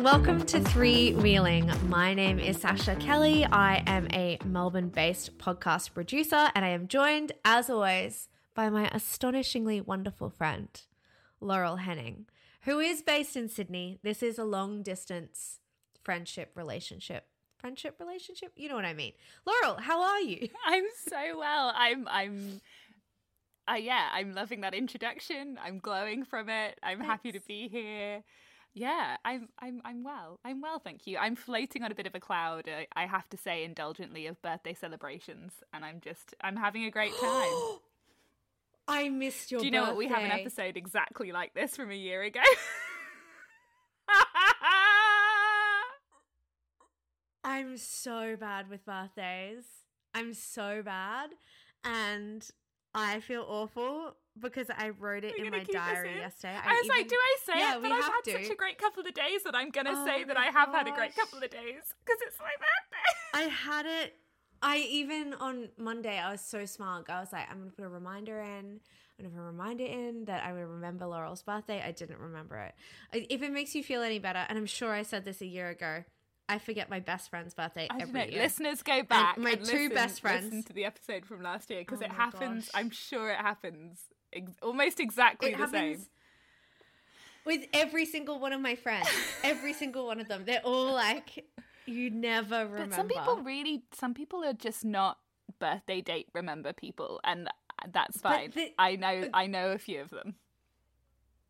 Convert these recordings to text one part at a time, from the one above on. Welcome to Three Wheeling. My name is Sasha Kelly. I am a Melbourne-based podcast producer, and I am joined, as always, by my astonishingly wonderful friend, Laurel Henning, who is based in Sydney. This is a long-distance friendship relationship. You know what I mean. Laurel, how are you? I'm so well. I'm loving that introduction. I'm glowing from it. I'm happy to be here. Yeah, I'm well. I'm well, thank you. I'm floating on a bit of a cloud, I have to say indulgently, of birthday celebrations, and I'm having a great time. I missed your birthday. Do you know what? We have an episode exactly like this from a year ago. I'm so bad with birthdays. I'm so bad, and I feel awful because I wrote it in my diary yesterday. I was like, do I say it? But I've had such a great couple of days that I'm going to say that I have had a great couple of days because it's my birthday. I had it. Even on Monday, I was so smug. I was like, I'm going to put a reminder in. I'm going to put a reminder in that I would remember Laurel's birthday. I didn't remember it. If it makes you feel any better, and I'm sure I said this a year ago, I forget my best friend's birthday every year. Listeners, go back. And listen to the episode from last year because it happens. Gosh. I'm sure it happens. Almost exactly the same with every single one of my friends. Every single one of them, they're all like, you never remember. But some people are just not birthday date remember people, and that's fine. I know a few of them.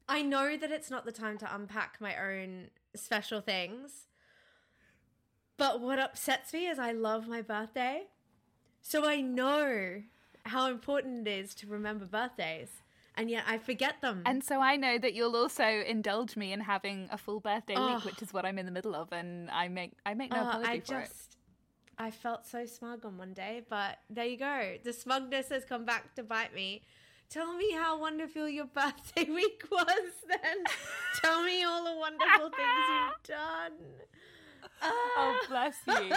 I know that it's not the time to unpack my own special things, but what upsets me is I love my birthday, so I know how important it is to remember birthdays, and yet I forget them. And so I know that you'll also indulge me in having a full birthday week, which is what I'm in the middle of, and I make no apology for it. I felt so smug on Monday, but there you go. The smugness has come back to bite me. Tell me how wonderful your birthday week was then. Tell me all the wonderful things you've done. Oh, bless you.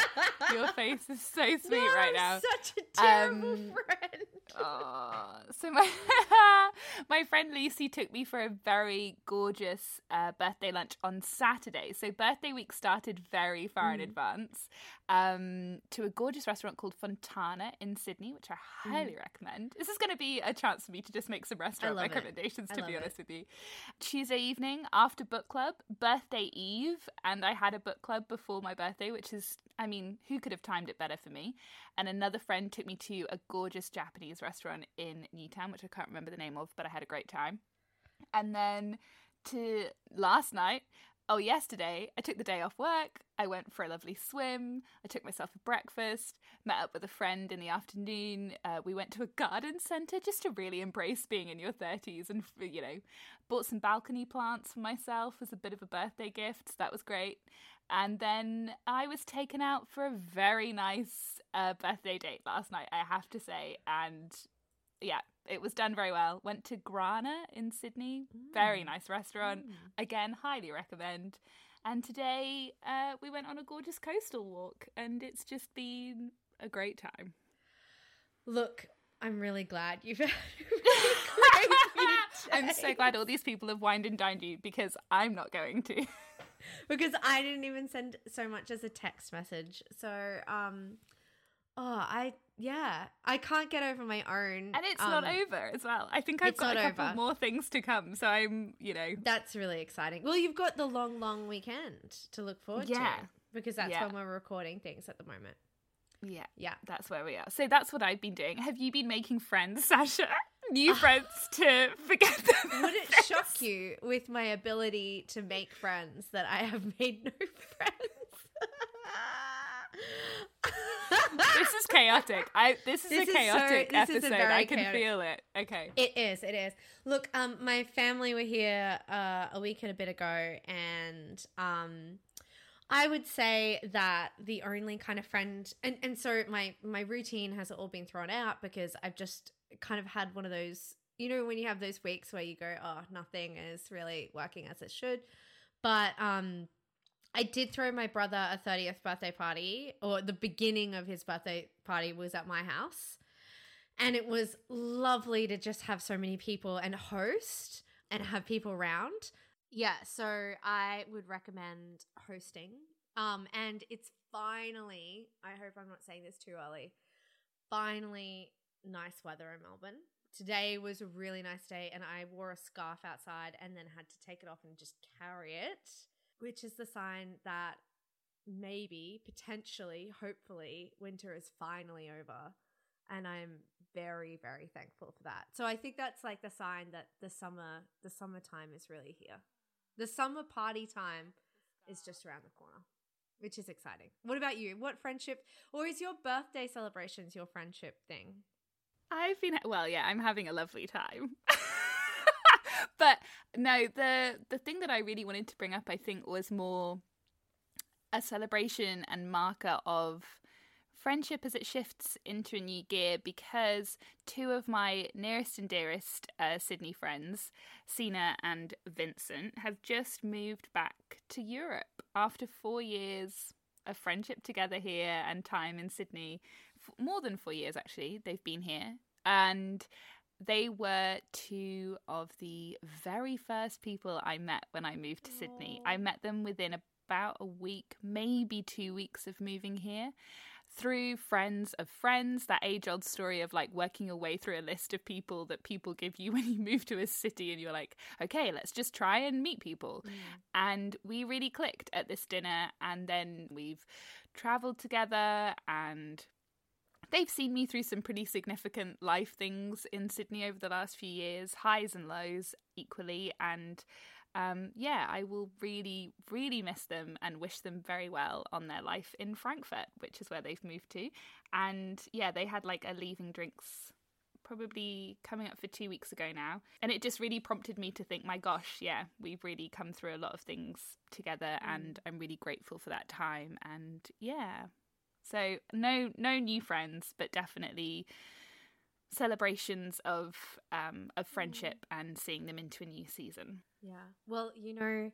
Your face is so sweet right now. I'm such a terrible friend. So my friend Lucy took me for a very gorgeous birthday lunch on Saturday. So birthday week started very far in advance, to a gorgeous restaurant called Fontana in Sydney, which I highly recommend. This is going to be a chance for me to just make some restaurant recommendations, to be honest with you. Tuesday evening after book club, birthday eve, and I had a book club before my birthday, which is, I mean, who could have timed it better for me? And another friend took me to a gorgeous Japanese restaurant in Newtown, which I can't remember the name of, but I had a great time. And then to last night, yesterday, I took the day off work. I went for a lovely swim. I took myself a breakfast, met up with a friend in the afternoon. We went to a garden centre just to really embrace being in your 30s, and, you know, bought some balcony plants for myself as a bit of a birthday gift. So that was great. And then I was taken out for a very nice birthday date last night, I have to say. And yeah, it was done very well. Went to Grana in Sydney. Very nice restaurant. Again, highly recommend. And today we went on a gorgeous coastal walk, and it's just been a great time. Look, I'm really glad you've had a great day. I'm so glad all these people have wined and dined you, because I'm not going to. Because I didn't even send so much as a text message. So, I can't get over my own. And it's not over as well. I think I've got a couple more things to come. So I'm, you know. That's really exciting. Well, you've got the long, long weekend to look forward to. Because that's when we're recording things at the moment. Yeah. Yeah. That's where we are. So that's what I've been doing. Have you been making friends, Sasha? New friends to forget them. Would it shock you with my ability to make friends that I have made no friends? This is chaotic. This is a chaotic episode. I can feel it. Okay. It is. Look, my family were here a week and a bit ago, and I would say that the only kind of friend, and so my routine has all been thrown out because I've just kind of had one of those, you know, when you have those weeks where you go, nothing is really working as it should. But I did throw my brother a 30th birthday party, or the beginning of his birthday party was at my house. And it was lovely to just have so many people and host and have people around. Yeah, so I would recommend hosting. And it's finally, I hope I'm not saying this too early, finally nice weather in Melbourne. Today was a really nice day and I wore a scarf outside and then had to take it off and just carry it, which is the sign that maybe, potentially, hopefully, winter is finally over. And I'm very, very thankful for that. So I think that's like the sign that the summertime is really here. The summer party time is just around the corner, which is exciting. What about you? What friendship, or is your birthday celebrations your friendship thing? I'm having a lovely time. But no, the thing that I really wanted to bring up, I think, was more a celebration and marker of friendship as it shifts into a new gear, because two of my nearest and dearest Sydney friends, Sina and Vincent, have just moved back to Europe after 4 years of friendship together here and time in Sydney. More than 4 years, actually, they've been here. And they were two of the very first people I met when I moved to Sydney. I met them within about a week, maybe 2 weeks of moving here, through friends of friends, that age-old story of like working your way through a list of people that people give you when you move to a city and you're like, okay, let's just try and meet people. And we really clicked at this dinner, and then we've traveled together, and they've seen me through some pretty significant life things in Sydney over the last few years, highs and lows equally, and I will really, really miss them and wish them very well on their life in Frankfurt, which is where they've moved to. And yeah, they had like a leaving drinks probably coming up for 2 weeks ago now. And it just really prompted me to think, my gosh, yeah, we've really come through a lot of things together and I'm really grateful for that time. And yeah, so no new friends, but definitely celebrations of friendship and seeing them into a new season. Yeah. Well, you know,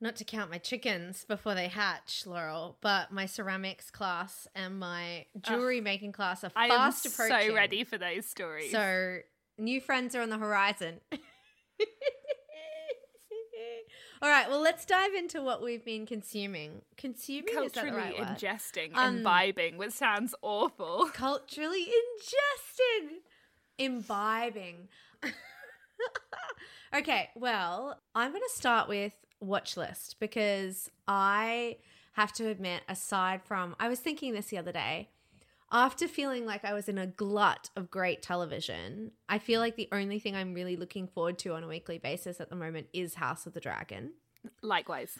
not to count my chickens before they hatch, Laurel, but my ceramics class and my jewelry making class are fast approaching. I am so ready for those stories. So new friends are on the horizon. All right, well, let's dive into what we've been consuming. Culturally, is that the right word? Ingesting, imbibing, which sounds awful. Culturally ingested, imbibing. Okay, well, I'm going to start with watch list, because I have to admit, aside from, I was thinking this the other day, after feeling like I was in a glut of great television, I feel like the only thing I'm really looking forward to on a weekly basis at the moment is House of the Dragon. Likewise.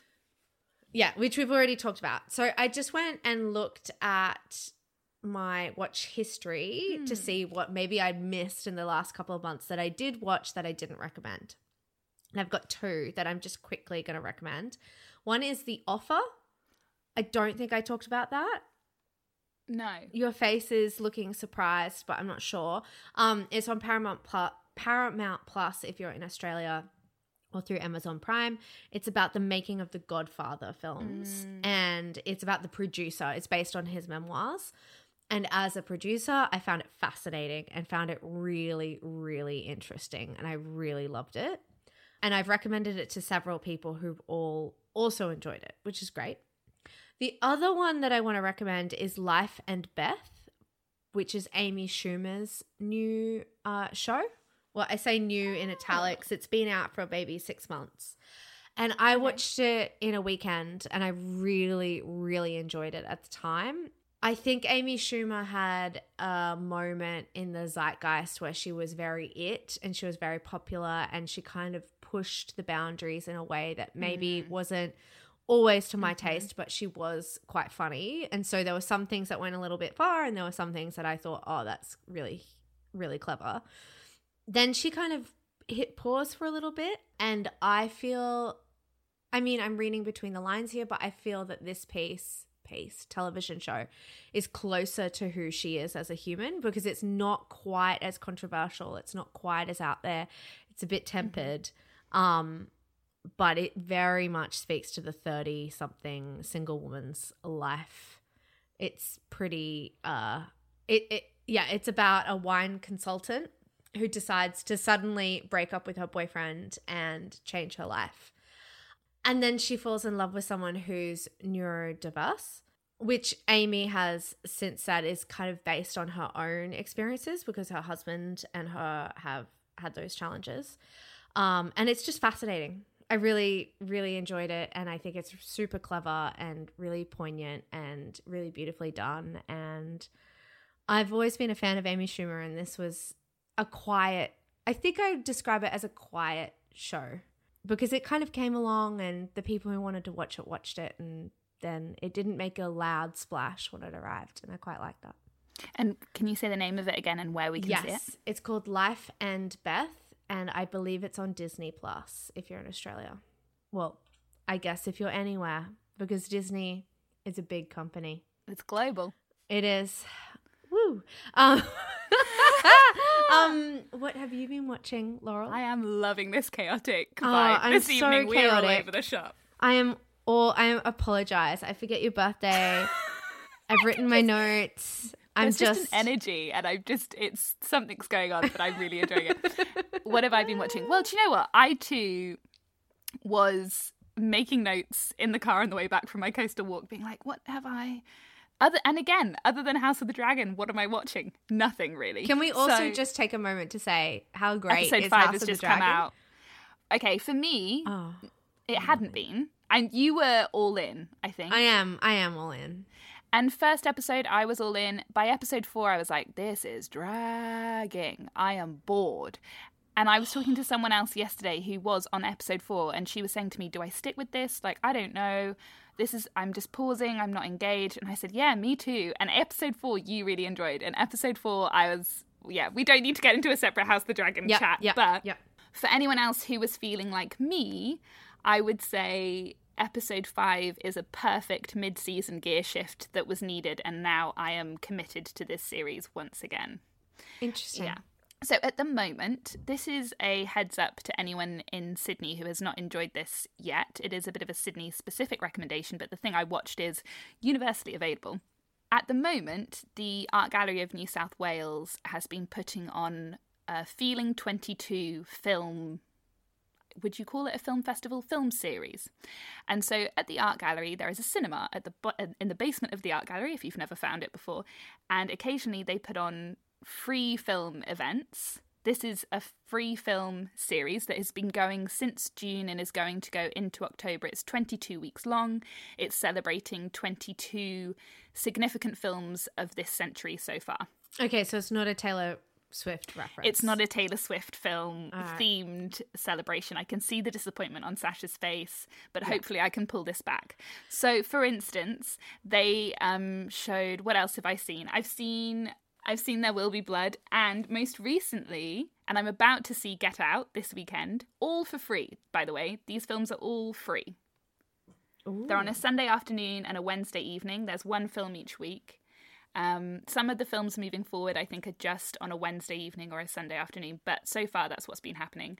Yeah, which we've already talked about. So I just went and looked at my watch history to see what maybe I'd missed in the last couple of months that I did watch that I didn't recommend. And I've got two that I'm just quickly going to recommend. One is The Offer. I don't think I talked about that. No. Your face is looking surprised, but I'm not sure. It's on Paramount Plus if you're in Australia, or through Amazon Prime. It's about the making of the Godfather films, and it's about the producer. It's based on his memoirs. And as a producer, I found it fascinating and found it really, really interesting, and I really loved it. And I've recommended it to several people who've all also enjoyed it, which is great. The other one that I want to recommend is Life and Beth, which is Amy Schumer's new show. Well, I say new in italics. It's been out for maybe 6 months. And I watched it in a weekend and I really, really enjoyed it at the time. I think Amy Schumer had a moment in the zeitgeist where she was very it and she was very popular, and she kind of pushed the boundaries in a way that maybe wasn't always to my taste, but she was quite funny. And so there were some things that went a little bit far, and there were some things that I thought, oh, that's really, really clever. Then she kind of hit pause for a little bit, and I feel, I mean, I'm reading between the lines here, but I feel that this piece television show is closer to who she is as a human, because it's not quite as controversial. It's not quite as out there. It's a bit tempered. But it very much speaks to the 30-something single woman's life. It's pretty yeah, it's about a wine consultant who decides to suddenly break up with her boyfriend and change her life. And then she falls in love with someone who's neurodiverse, which Amy has since said is kind of based on her own experiences because her husband and her have had those challenges. And it's just fascinating. I really, really enjoyed it. And I think it's super clever and really poignant and really beautifully done. And I've always been a fan of Amy Schumer, and this was a quiet, I think I describe it as a quiet show, because it kind of came along and the people who wanted to watch it watched it, and then it didn't make a loud splash when it arrived, and I quite liked that. And can you say the name of it again and where we can see it? Yes, it's called Life and Beth, and I believe it's on Disney Plus if you're in Australia. Well, I guess if you're anywhere, because Disney is a big company. It's global. It is. Woo. What have you been watching, Laurel? I am loving this chaotic vibe. This evening we are all over the shop. I apologize. I forget your birthday. I've written my notes. I'm just an energy, and it's something's going on, but I'm really enjoying it. What have I been watching? Well, do you know what? I too was making notes in the car on the way back from my coastal walk, being like, what have I? Other than House of the Dragon, what am I watching? Nothing really. Can we also just take a moment to say how great episode 5 has just come out? Okay, for me, it hadn't been, and you were all in. I think I am all in. And first episode, I was all in. By episode 4, I was like, this is dragging. I am bored. And I was talking to someone else yesterday who was on episode 4, and she was saying to me, do I stick with this? Like, I don't know. I'm just pausing. I'm not engaged. And I said, yeah, me too. And episode 4, you really enjoyed. And episode 4, we don't need to get into a separate House of the Dragon chat. Yep, but for anyone else who was feeling like me, I would say episode 5 is a perfect mid-season gear shift that was needed. And now I am committed to this series once again. Interesting. Yeah. So at the moment, this is a heads up to anyone in Sydney who has not enjoyed this yet. It is a bit of a Sydney-specific recommendation, but the thing I watched is universally available. At the moment, the Art Gallery of New South Wales has been putting on a Feeling 22 film, would you call it a film festival, film series. And so at the art gallery, there is a cinema in the basement of the art gallery, if you've never found it before. And occasionally they put on free film events. This is a free film series that has been going since June and is going to go into October. It's 22 weeks long. It's celebrating 22 significant films of this century so far. Okay, so it's not a Taylor Swift reference. It's not a Taylor Swift film themed celebration. I can see the disappointment on Sasha's face, but hopefully I can pull this back. So, for instance, they showed, what else have I seen? I've seen There Will Be Blood, and most recently, and I'm about to see Get Out this weekend, all for free, by the way. These films are all free. Ooh. They're on a Sunday afternoon and a Wednesday evening. There's one film each week. Some of the films moving forward, I think, are just on a Wednesday evening or a Sunday afternoon, but so far that's what's been happening.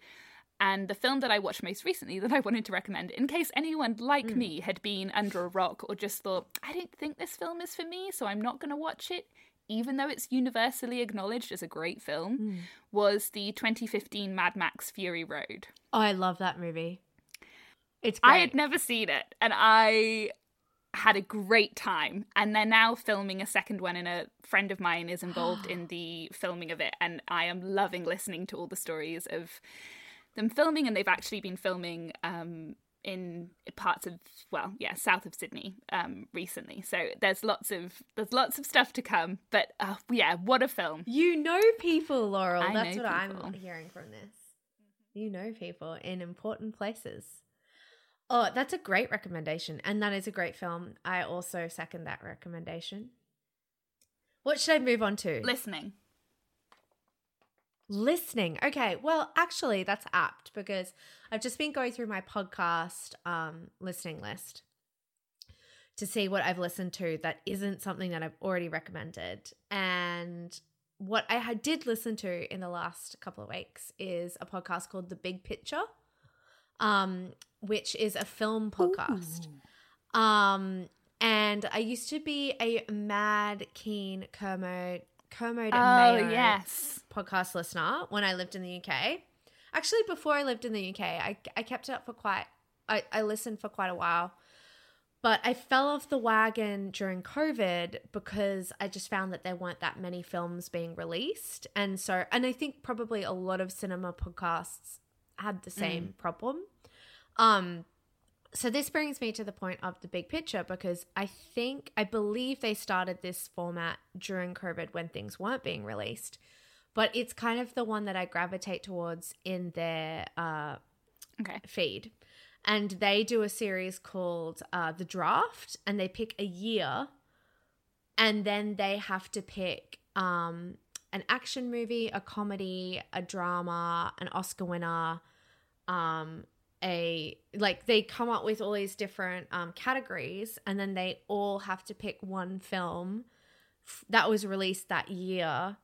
And the film that I watched most recently that I wanted to recommend, in case anyone like me had been under a rock or just thought, I don't think this film is for me, so I'm not going to watch it, even though it's universally acknowledged as a great film, was the 2015 Mad Max Fury Road. Oh, I love that movie. It's great. I had never seen it, and I had a great time. And they're now filming a second one, and a friend of mine is involved in the filming of it. And I am loving listening to all the stories of them filming, and they've actually been filming in parts of south of Sydney recently, so there's lots of stuff to come, but what a film. You know people, Laurel. That's what I'm hearing from this. You know people in important places. Oh, that's a great recommendation, and that is a great film. I also second that recommendation. What should I move on to? Listening. Okay, well, actually, that's apt because I've just been going through my podcast listening list to see what I've listened to that isn't something that I've already recommended. And what I did listen to in the last couple of weeks is a podcast called The Big Picture, which is a film podcast. And I used to be a mad, keen Kermit Kermode and Mayo podcast listener when I lived in the UK. Actually, before I lived in the UK, I kept it up for I listened for quite a while. But I fell off the wagon during COVID because I just found that there weren't that many films being released. And I think probably a lot of cinema podcasts had the same problem. So this brings me to the point of The Big Picture, because I believe they started this format during COVID when things weren't being released. But it's kind of the one that I gravitate towards in their feed. And they do a series called The Draft, and they pick a year, and then they have to pick an action movie, a comedy, a drama, an Oscar winner, they come up with all these different categories, and then they all have to pick one film that was released that year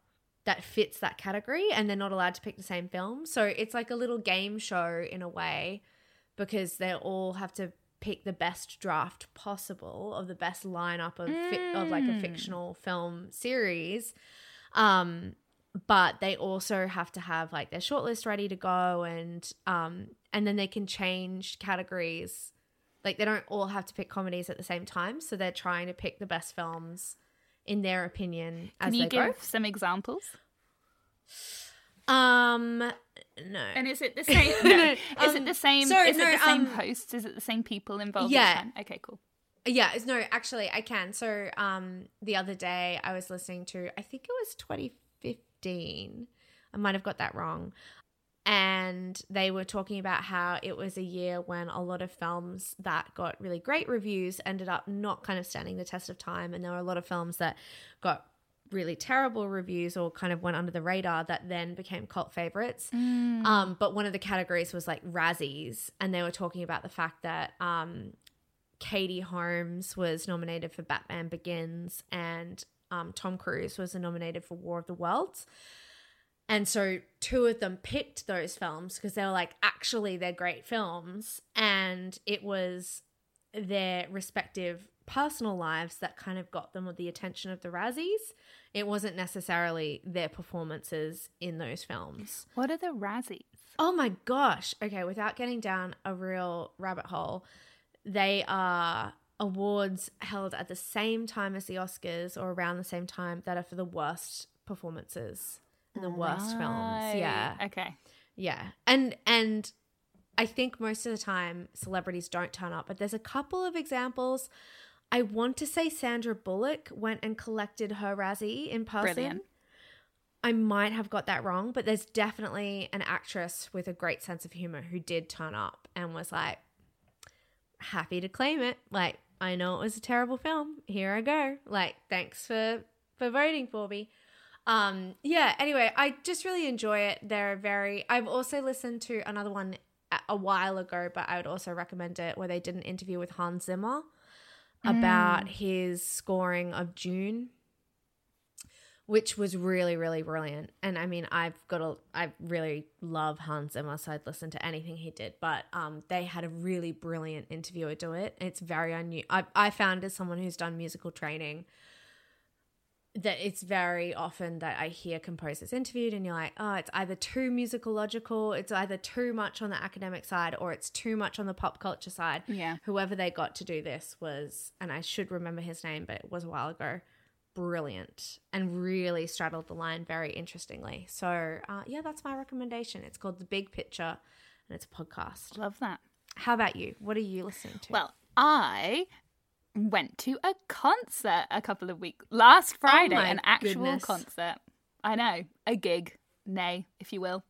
that fits that category, and they're not allowed to pick the same film. So it's like a little game show in a way, because they all have to pick the best draft possible of the best lineup of a fictional film series. But they also have to have like their shortlist ready to go, and then they can change categories. Like they don't all have to pick comedies at the same time. So they're trying to pick the best films in their opinion as they go. Can you give some examples? No. And is it the same? No. Is it the same? Sorry, is it the same hosts? Is it the same people involved? Yeah. Okay, cool. Yeah. No, actually, I can. So, the other day I was listening to, I think it was 2015. I might have got that wrong. And they were talking about how it was a year when a lot of films that got really great reviews ended up not kind of standing the test of time, and there were a lot of films that got really terrible reviews or kind of went under the radar that then became cult favorites. But one of the categories was like Razzies, and they were talking about the fact that Katie Holmes was nominated for Batman Begins, and Tom Cruise was nominated for War of the Worlds. And so two of them picked those films because they were like, actually, they're great films. And it was their respective personal lives that kind of got them with the attention of the Razzies. It wasn't necessarily their performances in those films. What are the Razzies? Oh my gosh. Okay, without getting down a real rabbit hole, they are awards held at the same time as the Oscars, or around the same time, that are for the worst performances and the worst films. Yeah. Okay. Yeah. And I think most of the time celebrities don't turn up, but there's a couple of examples. I want to say Sandra Bullock went and collected her Razzie in person. Brilliant. I might have got that wrong, but there's definitely an actress with a great sense of humor who did turn up and was like, happy to claim it. Like, I know it was a terrible film. Here I go. Like, thanks for voting for me. Anyway, I just really enjoy it. I've also listened to another one a while ago, but I would also recommend it, where they did an interview with Hans Zimmer about his scoring of Dune, which was really, really brilliant. And I mean, I really love Hans Zimmer, so I'd listen to anything he did, but they had a really brilliant interviewer do it. It's very unusual. I found, as someone who's done musical training, that it's very often that I hear composers interviewed and you're like, oh, it's either too musicological, it's either too much on the academic side, or it's too much on the pop culture side. Yeah. Whoever they got to do this was, and I should remember his name, but it was a while ago, brilliant, and really straddled the line very interestingly. So, that's my recommendation. It's called The Big Picture, and it's a podcast. Love that. How about you? What are you listening to? Well, I went to a concert last Friday, concert. I know, a gig, if you will,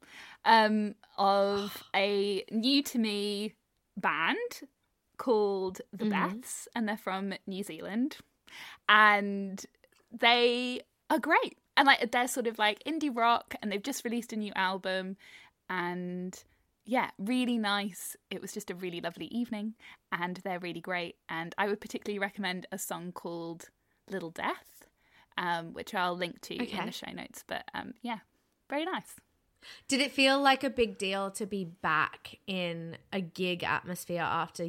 of a new to me band called The Beths, and they're from New Zealand, and they are great. And like, they're sort of like indie rock, and they've just released a new album, and yeah, really nice. It was just a really lovely evening, and they're really great. And I would particularly recommend a song called Little Death, which I'll link to in the show notes. But very nice. Did it feel like a big deal to be back in a gig atmosphere after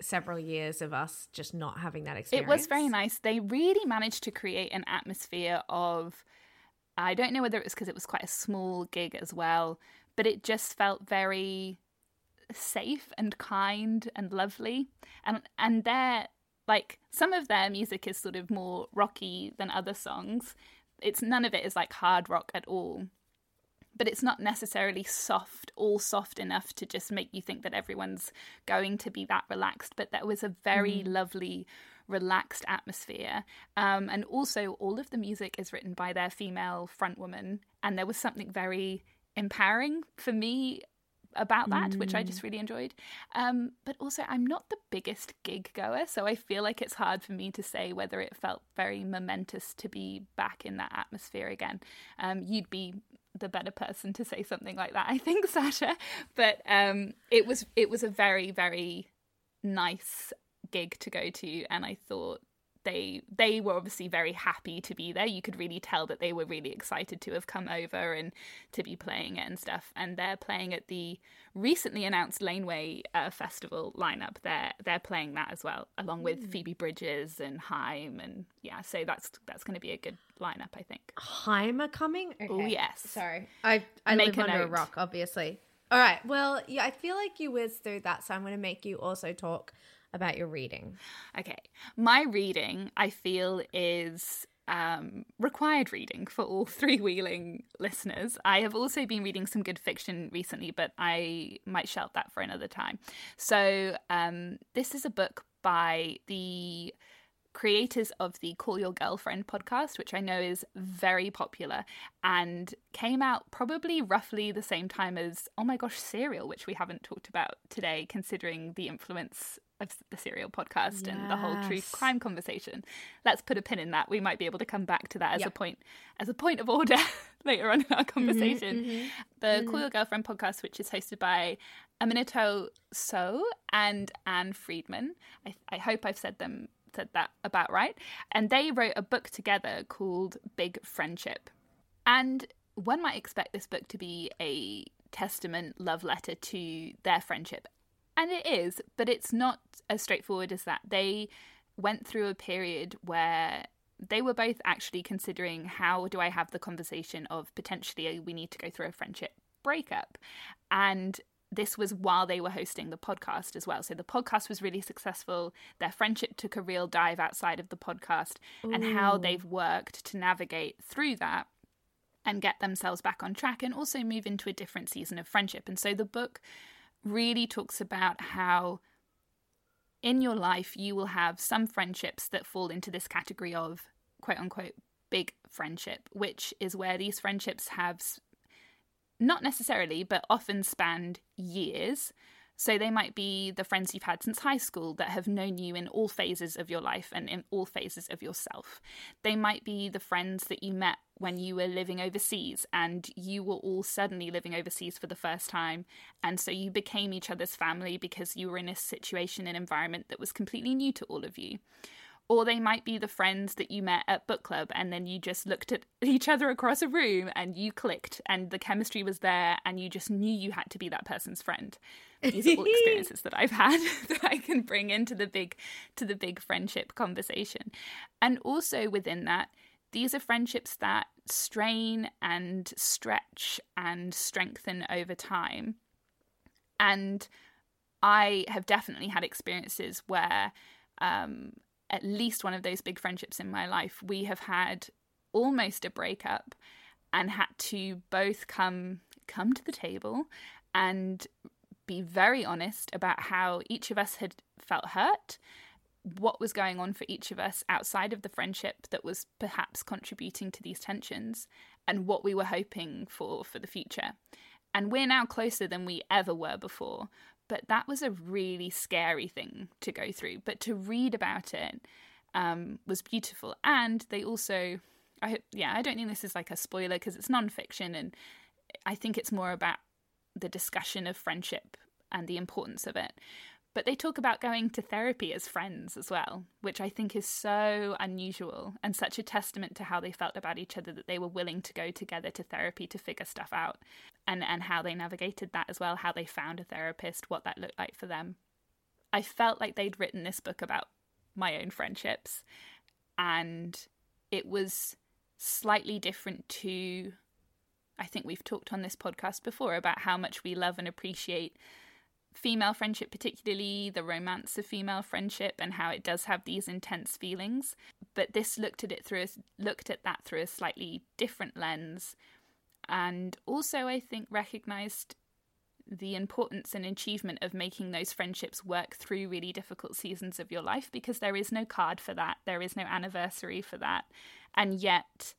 several years of us just not having that experience? It was very nice. They really managed to create an atmosphere of, I don't know whether it was because it was quite a small gig as well, but it just felt very safe and kind and lovely. And their, like, some of their music is sort of more rocky than other songs. None of it is like hard rock at all. But it's not necessarily soft enough to just make you think that everyone's going to be that relaxed. But that was a very lovely, relaxed atmosphere. And also all of the music is written by their female front woman. And there was something very empowering for me about that, which I just really enjoyed. But also I'm not the biggest gig goer, so I feel like it's hard for me to say whether it felt very momentous to be back in that atmosphere again. You'd be the better person to say something like that, I think, Sasha. But it was a very, very nice gig to go to, and I thought they were obviously very happy to be there. You could really tell that they were really excited to have come over and to be playing it and stuff. And they're playing at the recently announced Laneway Festival lineup. They're playing that as well, along with Phoebe Bridges and Haim, and yeah. So that's going to be a good lineup, I think. Haim are coming. Okay. Oh yes. Sorry, I live under a rock, obviously. All right. Well, yeah, I feel like you whizzed through that, so I'm going to make you also talk about your reading. Okay. My reading, I feel, is required reading for all three-wheeling listeners. I have also been reading some good fiction recently, but I might shelve that for another time. So this is a book by the creators of the Call Your Girlfriend podcast, which I know is very popular and came out probably roughly the same time as, oh my gosh, Serial, which we haven't talked about today, considering the influence of the Serial podcast and the whole true crime conversation. Let's put a pin in that. We might be able to come back to that as a point of order later on in our conversation. The Call Your Girlfriend podcast, which is hosted by Aminata So and Anne Friedman. I hope I've said that about right. And they wrote a book together called Big Friendship. And one might expect this book to be a testament, love letter to their friendship. And it is, but it's not as straightforward as that. They went through a period where they were both actually considering, how do I have the conversation of potentially we need to go through a friendship breakup? And this was while they were hosting the podcast as well. So the podcast was really successful. Their friendship took a real dive outside of the podcast. Ooh. And how they've worked to navigate through that and get themselves back on track and also move into a different season of friendship. And so the book really talks about how in your life you will have some friendships that fall into this category of quote unquote big friendship, which is where these friendships have not necessarily but often spanned years. So they might be the friends you've had since high school that have known you in all phases of your life and in all phases of yourself. They might be the friends that you met when you were living overseas and you were all suddenly living overseas for the first time. And so you became each other's family because you were in a situation and environment that was completely new to all of you. Or they might be the friends that you met at book club and then you just looked at each other across a room and you clicked and the chemistry was there and you just knew you had to be that person's friend. These are all experiences that I've had that I can bring into the big friendship conversation. And also within that, these are friendships that strain and stretch and strengthen over time. And I have definitely had experiences where at least one of those big friendships in my life, we have had almost a breakup and had to both come to the table and be very honest about how each of us had felt hurt, what was going on for each of us outside of the friendship that was perhaps contributing to these tensions, and what we were hoping for the future. And we're now closer than we ever were before. But that was a really scary thing to go through. But to read about it was beautiful. And they also, I don't think this is like a spoiler because it's nonfiction. And I think it's more about the discussion of friendship and the importance of it. But they talk about going to therapy as friends as well, which I think is so unusual and such a testament to how they felt about each other, that they were willing to go together to therapy to figure stuff out, and how they navigated that as well, how they found a therapist, what that looked like for them. I felt like they'd written this book about my own friendships, and it was slightly different to, I think we've talked on this podcast before about how much we love and appreciate female friendship, particularly the romance of female friendship, and how it does have these intense feelings. But this looked at that through a slightly different lens, and also I think recognized the importance and achievement of making those friendships work through really difficult seasons of your life, because there is no card for that, there is no anniversary for that. And yet,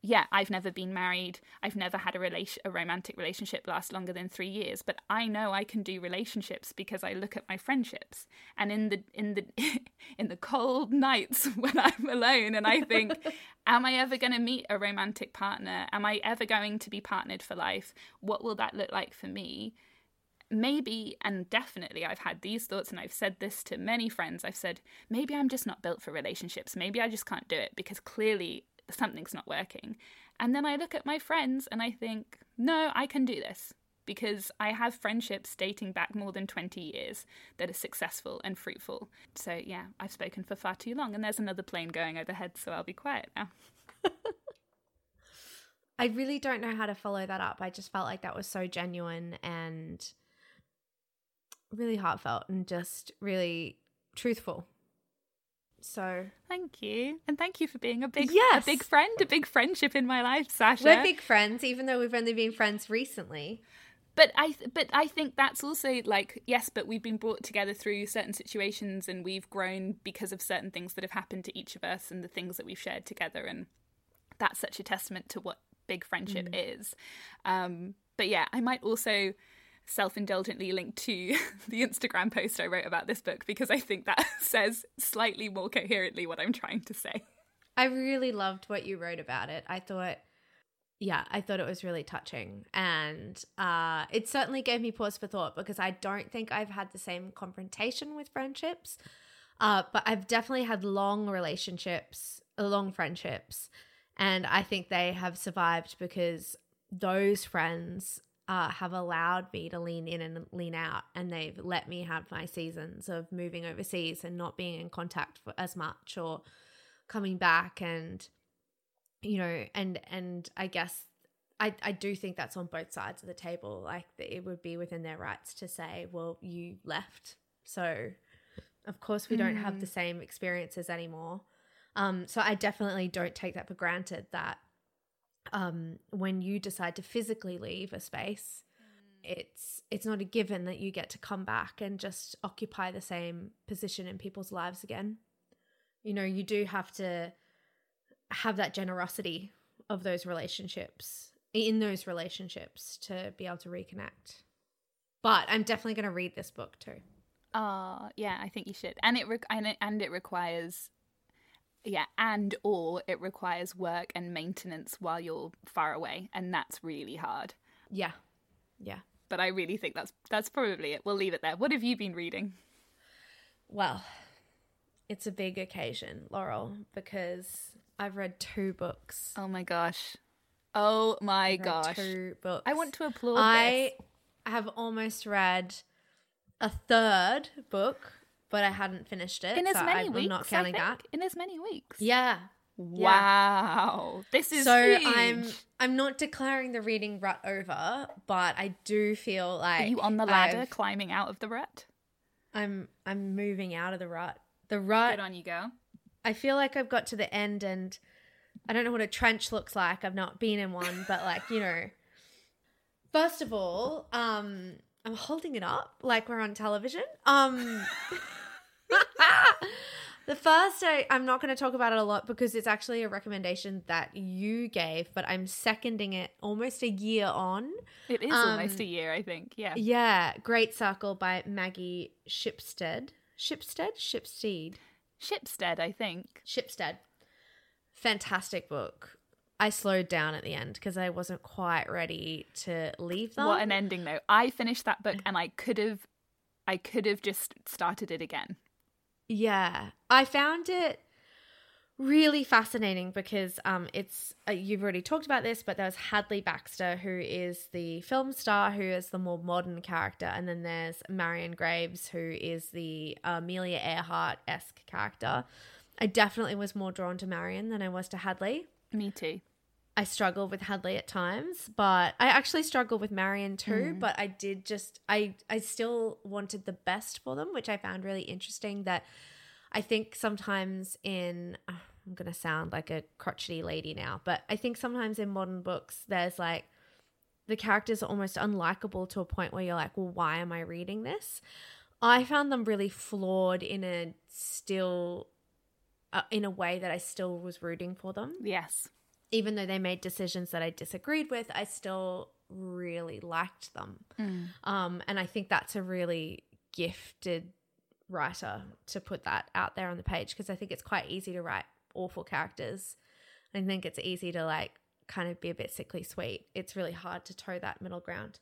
yeah, I've never been married, I've never had a romantic relationship last longer than 3 years, but I know I can do relationships because I look at my friendships. And in the cold nights when I'm alone and I think, am I ever going to meet a romantic partner? Am I ever going to be partnered for life? What will that look like for me? Maybe, and definitely I've had these thoughts, and I've said this to many friends, I've said, maybe I'm just not built for relationships, maybe I just can't do it because clearly something's not working. And then I look at my friends and I think, no, I can do this, because I have friendships dating back more than 20 years that are successful and fruitful. So yeah, I've spoken for far too long, and there's another plane going overhead, so I'll be quiet now. I really don't know how to follow that up. I just felt like that was so genuine and really heartfelt and just really truthful. So thank you, and thank you for being a big friendship in my life, Sasha. We're big friends, even though we've only been friends recently. But I think that's also like, yes, but we've been brought together through certain situations, and we've grown because of certain things that have happened to each of us and the things that we've shared together, and that's such a testament to what big friendship is. But yeah, I might also self-indulgently linked to the Instagram post I wrote about this book, because I think that says slightly more coherently what I'm trying to say. I really loved what you wrote about it. I thought it was really touching, and it certainly gave me pause for thought, because I don't think I've had the same confrontation with friendships, but I've definitely had long friendships, and I think they have survived because those friends have allowed me to lean in and lean out, and they've let me have my seasons of moving overseas and not being in contact as much, or coming back, and you know, and I guess I do think that's on both sides of the table. Like, it would be within their rights to say, well, you left, so of course we don't have the same experiences anymore. So I definitely don't take that for granted, that when you decide to physically leave a space, it's not a given that you get to come back and just occupy the same position in people's lives again. You know, you do have to have that generosity of those relationships, in those relationships, to be able to reconnect. But I'm definitely going to read this book too. Oh, yeah, I think you should. And it requires yeah, and or it requires work and maintenance while you're far away, and that's really hard. Yeah. But I really think that's probably it. We'll leave it there. What have you been reading? Well, it's a big occasion, Laurel, because I've read 2 books. Oh my gosh. Oh my gosh. 2 books. I want to applaud this. I have almost read a 3rd book, but I hadn't finished it, I'm not counting that. In as many weeks. Yeah. Wow. This is huge. I'm not declaring the reading rut over, but I do feel like... Are you on the ladder, climbing out of the rut? I'm moving out of the rut. The rut... Good on you, girl. I feel like I've got to the end, and I don't know what a trench looks like. I've not been in one, but like, you know... First of all, I'm holding it up like we're on television. The first, I'm not going to talk about it a lot because it's actually a recommendation that you gave, but I'm seconding it almost a year on. It is almost a year, I think. Yeah. Yeah. Great Circle by Maggie Shipstead. Shipstead, I think. Shipstead. Fantastic book. I slowed down at the end because I wasn't quite ready to leave them. What an ending, though. I finished that book and I could have I could have just started it again. Yeah, I found it really fascinating because it's you've already talked about this, but there's Hadley Baxter, who is the film star, who is the more modern character, and then there's Marion Graves, who is the Amelia Earhart-esque character. I definitely was more drawn to Marion than I was to Hadley. Me too. I struggle with Hadley at times, but I actually struggle with Marion too, but I did just I still wanted the best for them, which I found really interesting. That I think sometimes in I'm going to sound like a crotchety lady now, but I think sometimes in modern books there's like the characters are almost unlikable to a point where you're like, well, why am I reading this? I found them really flawed in a way that I still was rooting for them. Yes. Even though they made decisions that I disagreed with, I still really liked them. And I think that's a really gifted writer to put that out there on the page, because I think it's quite easy to write awful characters. I think it's easy to like kind of be a bit sickly sweet. It's really hard to toe that middle ground.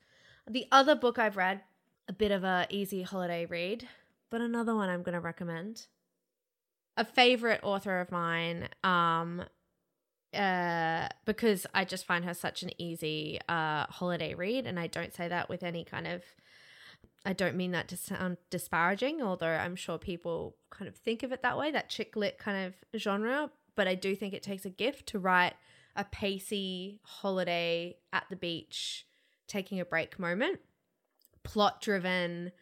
The other book I've read, a bit of an easy holiday read, but another one I'm going to recommend. A favorite author of mine, because I just find her such an easy holiday read, and I don't say that with any kind of I don't mean that to sound disparaging, although I'm sure people kind of think of it that way, that chick lit kind of genre, but I do think it takes a gift to write a pacey holiday at the beach taking a break moment, plot driven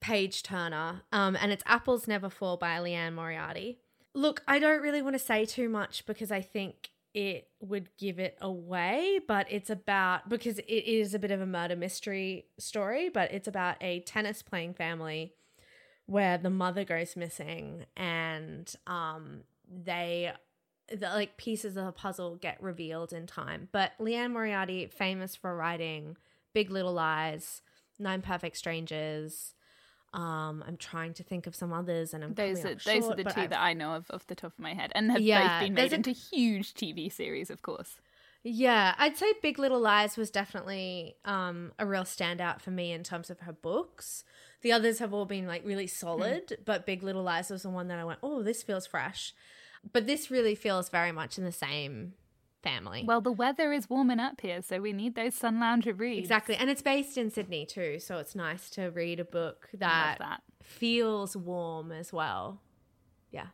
page turner, and it's Apples Never Fall by Leanne Moriarty. Look, I don't really want to say too much because I think it would give it away, but it's about, because it is a bit of a murder mystery story, but it's about a tennis playing family where the mother goes missing and the pieces of the puzzle get revealed in time. But Leanne Moriarty, famous for writing Big Little Lies, 9 Perfect Strangers. I'm trying to think of some others, and I'm those are the two that I know of off the top of my head, and have both been made into huge TV series, of course. Yeah, I'd say Big Little Lies was definitely a real standout for me in terms of her books. The others have all been like really solid, but Big Little Lies was the one that I went, oh, this feels fresh. But this really feels very much in the same family. Well, the weather is warming up here, so we need those sun lounger reads. Exactly. And it's based in Sydney too, so it's nice to read a book that feels warm as well. Yeah.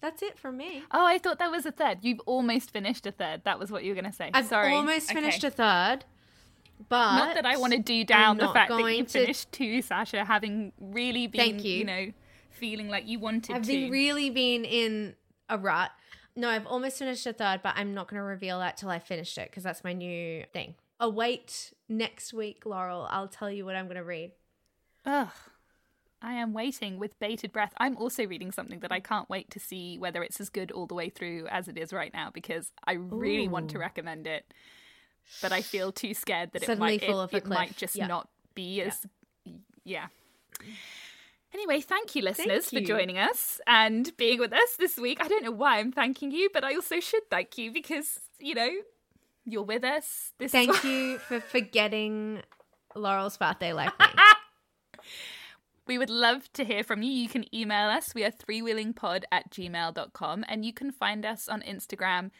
That's it from me. Oh, I thought that was a third. You've almost finished a third. That was what you were going to say. Almost finished a third, but not that I want to do down the fact that you finished two, Sasha, having really been, you know, feeling like you wanted to. Having really been in a rut. No, I've almost finished a third, but I'm not going to reveal that till I finished it, because that's my new thing. Await next week, Laurel. I'll tell you what I'm going to read. Ugh, I am waiting with bated breath. I'm also reading something that I can't wait to see whether it's as good all the way through as it is right now, because I really want to recommend it, but I feel too scared that it might just not be as... Yeah. Anyway, thank you, listeners, for joining us and being with us this week. I don't know why I'm thanking you, but I also should thank you because, you know, you're with us. Thank you for forgetting Laurel's birthday like me. We would love to hear from you. You can email us. We are threewheelingpod@gmail.com, and you can find us on Instagram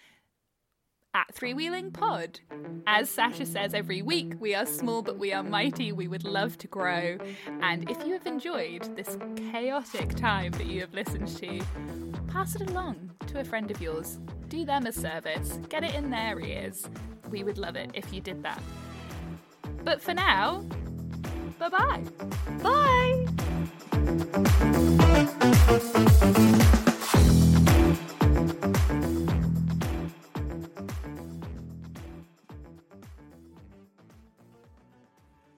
@threewheelingpod. As Sasha says every week, we are small but we are mighty. We would love to grow, and if you have enjoyed this chaotic time that you have listened to, pass it along to a friend of yours. Do them a service. Get it in their ears. We would love it if you did that. But for now, bye-bye. Bye.